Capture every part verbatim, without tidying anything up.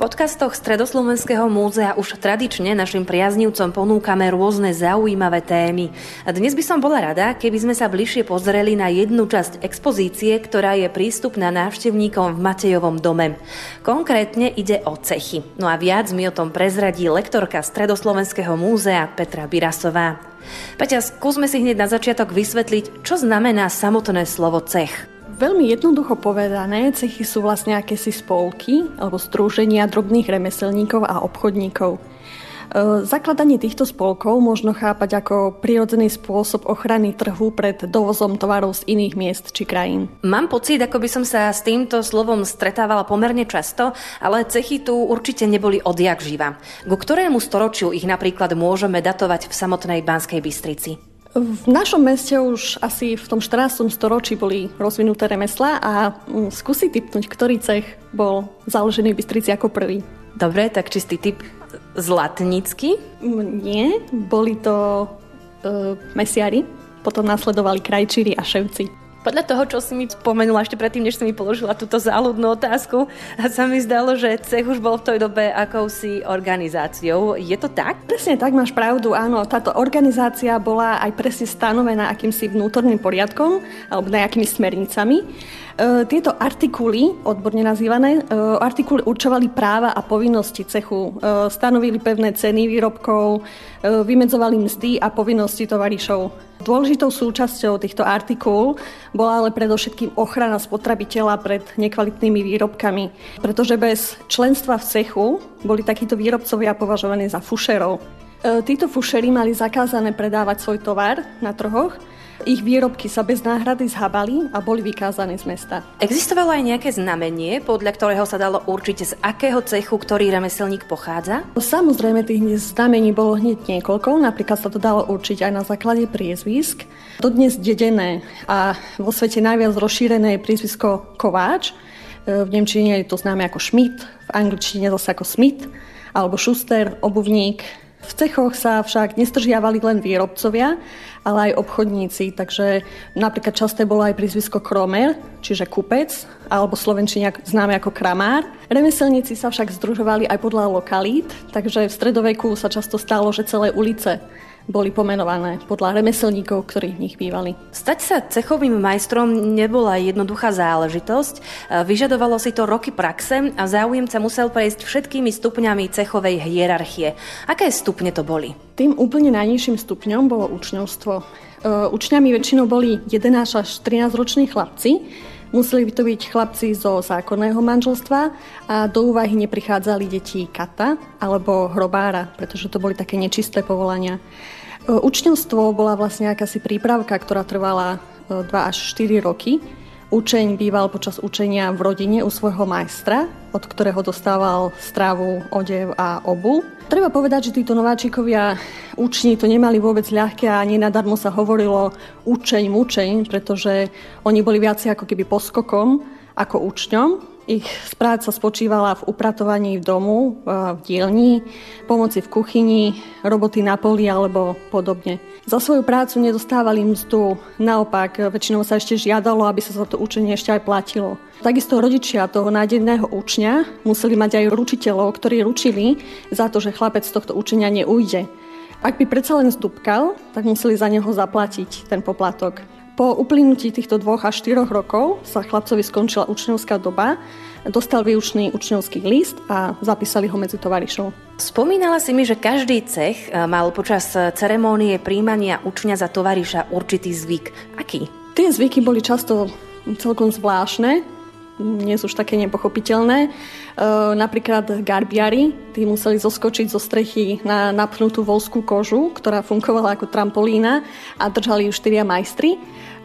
podcastoch Stredoslovenského múzea už tradične našim priaznivcom ponúkame rôzne zaujímavé témy. A dnes by som bola rada, keby sme sa bližšie pozreli na jednu časť expozície, ktorá je prístupná návštevníkom v Matejovom dome. Konkrétne ide o cechy. No a viac mi o tom prezradí lektorka Stredoslovenského múzea Petra Byrasová. Peťa, skúsme si hneď na začiatok vysvetliť, čo znamená samotné slovo cech. Veľmi jednoducho povedané, cechy sú vlastne akési spolky alebo združenia drobných remeselníkov a obchodníkov. Zakladanie týchto spolkov možno chápať ako prirodzený spôsob ochrany trhu pred dovozom tovarov z iných miest či krajín. Mám pocit, ako by som sa s týmto slovom stretávala pomerne často, ale cechy tu určite neboli odjak živa. Ku ktorému storočiu ich napríklad môžeme datovať v samotnej Banskej Bystrici? V našom meste už asi v tom štrnástom storočí boli rozvinuté remeslá a skúsi tipnúť, ktorý cech bol založený v Bystrici ako prvý. Dobre, tak čistý tip zlatnícky? Nie, boli to e, mesiari, potom následovali krajčíri a ševci. Podľa toho, čo si mi spomenula ešte predtým, než si mi položila túto záľudnú otázku, a sa mi zdalo, že cech už bol v tej dobe akousi organizáciou. Je to tak? Presne tak, máš pravdu, áno. Táto organizácia bola aj presne stanovená akýmsi vnútorným poriadkom alebo nejakými smernicami. E, tieto artikuly, odborne nazývané, e, artikuly určovali práva a povinnosti cechu. E, stanovili pevné ceny výrobkov, e, vymedzovali mzdy a povinnosti tovarišov. Dôležitou súčasťou týchto artikúl bola ale predovšetkým ochrana spotrebiteľa pred nekvalitnými výrobkami, pretože bez členstva v cechu boli takíto výrobcovia považovaní za fušerov. Títo fušeri mali zakázané predávať svoj tovar na trhoch, ich výrobky sa bez náhrady zhabali a boli vykázané z mesta. Existovalo aj nejaké znamenie, podľa ktorého sa dalo určiť, z akého cechu ktorý remeselník pochádza? Samozrejme, tých znamení bolo hneď niekoľko, napríklad sa to dalo určiť aj na základe priezvisk. Dodnes dedené a vo svete najviac rozšírené je priezvisko Kováč. V nemčine je to známe ako Schmidt, v angličtine zase ako Smith, alebo Schuster, obuvník. V cechoch sa však nestržiavali len výrobcovia, ale aj obchodníci, takže napríklad časté bolo aj prízvisko kromer, čiže kupec, alebo slovenčine známe ako kramár. Remeselníci sa však združovali aj podľa lokalít, takže v stredoveku sa často stalo, že celé ulice boli pomenované podľa remeselníkov, ktorí v nich bývali. Stať sa cechovým majstrom nebola jednoduchá záležitosť. Vyžadovalo si to roky praxe a záujemca musel prejsť všetkými stupňami cechovej hierarchie. Aké stupne to boli? Tým úplne najnižším stupňom bolo učňovstvo. Učňami väčšinou boli jedenásť až trinásť roční chlapci. Museli by to byť chlapci zo zákonného manželstva a do úvahy neprichádzali deti kata alebo hrobára, pretože to boli také nečisté povolania. Učňovstvo bola vlastne akási prípravka, ktorá trvala dva až štyri roky. Učeň býval počas učenia v rodine u svojho majstra, od ktorého dostával stravu, odev a obuv. Treba povedať, že títo nováčikovia učni to nemali vôbec ľahké a nenadarmo sa hovorilo učeň, mučeň, pretože oni boli viac ako keby poskokom ako učňom. Ich práca spočívala v upratovaní v domu, v dielni, pomoci v kuchyni, roboty na poli alebo podobne. Za svoju prácu nedostávali mzdu, naopak väčšinou sa ešte žiadalo, aby sa za to učenie ešte aj platilo. Takisto rodičia toho nájdeného učňa museli mať aj ručiteľov, ktorí ručili za to, že chlapec z tohto učenia neújde. Ak by predsa len zdúbkal, tak museli za neho zaplatiť ten poplatok. Po uplynutí týchto dvoch až štyroch rokov sa chlapcovi skončila učňovská doba, dostal výučný učňovský list a zapísali ho medzi tovarišov. Spomínala si mi, že každý cech mal počas ceremónie príjmania učňa za tovariša určitý zvyk. Aký? Tie zvyky boli často celkom zvláštne, nie sú už také nepochopiteľné. E, napríklad garbiari, tí museli zoskočiť zo strechy na napnutú voľskú kožu, ktorá fungovala ako trampolína a držali ju štyria majstri. E,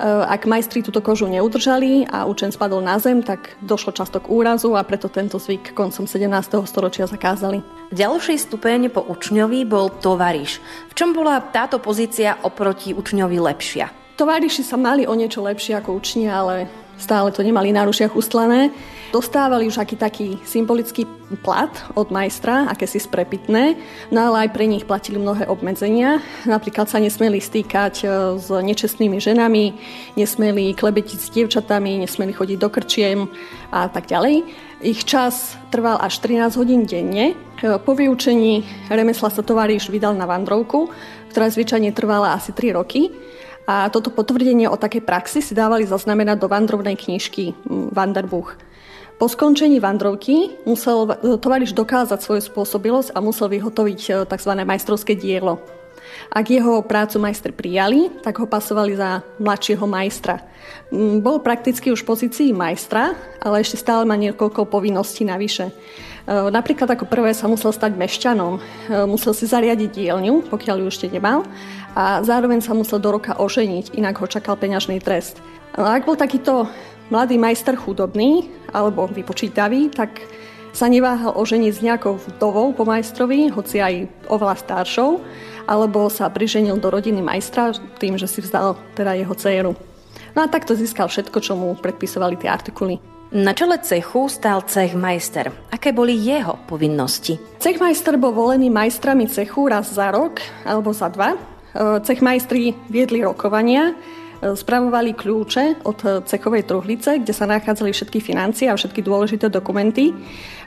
ak majstri túto kožu neudržali a učen spadol na zem, tak došlo často k úrazu a preto tento zvyk koncom sedemnásteho storočia zakázali. Ďalší stupeň po učňovi bol tovariš. V čom bola táto pozícia oproti učňovi lepšia? Tovariši sa mali o niečo lepšie ako učni, ale stále to nemali na rušiach ustlané. Dostávali už aký taký symbolický plat od majstra, akési sprepitné, no ale aj pre nich platili mnohé obmedzenia. Napríklad sa nesmeli stýkať s nečestnými ženami, nesmeli klebetiť s dievčatami, nesmeli chodiť do krčiem a tak ďalej. Ich čas trval až trinásť hodín denne. Po vyučení remesla sa tovaríš vydal na vandrovku, ktorá zvyčajne trvala asi tri roky. A toto potvrdenie o takej praxi si dávali zaznamenať do vandrovnej knižky Wanderbuch. Po skončení vandrovky musel tovariš dokázať svoju spôsobilosť a musel vyhotoviť tzv. Majstrovské dielo. Ak jeho prácu majster prijali, tak ho pasovali za mladšieho majstra. Bol prakticky už v pozícii majstra, ale ešte stále má niekoľko povinností navyše. Napríklad ako prvé sa musel stať mešťanom. Musel si zariadiť dielňu, pokiaľ ju ešte nemal, a zároveň sa musel do roka oženiť, inak ho čakal peňažný trest. Ak bol takýto mladý majster chudobný alebo vypočítavý, tak sa neváhal oženiť s nejakou vdovou po majstrovi, hoci aj oveľa staršou, alebo sa priženil do rodiny majstra tým, že si vzdal teda jeho dcéru. No a takto získal všetko, čo mu predpisovali tie artikuly. Na čele cechu stál cechmajster. Aké boli jeho povinnosti? Cechmajster bol volený majstrami cechu raz za rok alebo za dva. Cechmajstri viedli rokovania, spravovali kľúče od cechovej truhlice, kde sa nachádzali všetky financie a všetky dôležité dokumenty.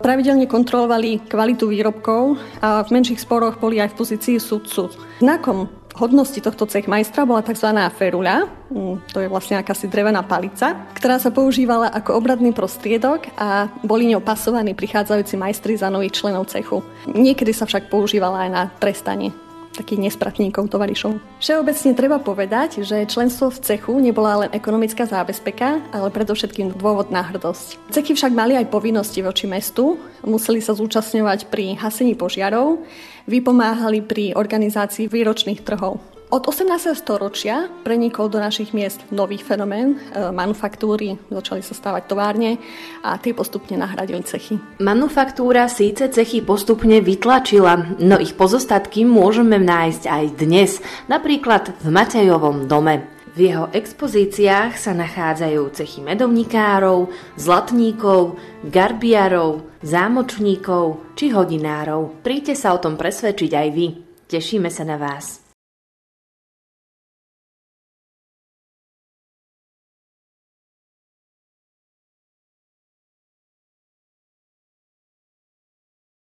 Pravidelne kontrolovali kvalitu výrobkov a v menších sporoch boli aj v pozícii sudcu. Znakom hodnosti tohto cechmajstra bola tzv. Feruľa, to je vlastne akási drevená palica, ktorá sa používala ako obradný prostriedok a boli ňou pasovaní prichádzajúci majstri za nových členov cechu. Niekedy sa však používala aj na trestanie takých nespratníkov, tovarišov. Všeobecne treba povedať, že členstvo v cechu nebola len ekonomická zábezpeka, ale predovšetkým dôvod na hrdosť. Cechy však mali aj povinnosti voči mestu, museli sa zúčastňovať pri hasení požiarov, vypomáhali pri organizácii výročných trhov. Od osemnásteho storočia prenikol do našich miest nový fenomén, e, manufaktúry, začali sa stávať továrne a tie postupne nahradili cechy. Manufaktúra síce cechy postupne vytlačila, no ich pozostatky môžeme nájsť aj dnes, napríklad v Matejovom dome. V jeho expozíciách sa nachádzajú cechy medovníkárov, zlatníkov, garbiarov, zámočníkov či hodinárov. Príďte sa o tom presvedčiť aj vy. Tešíme sa na vás.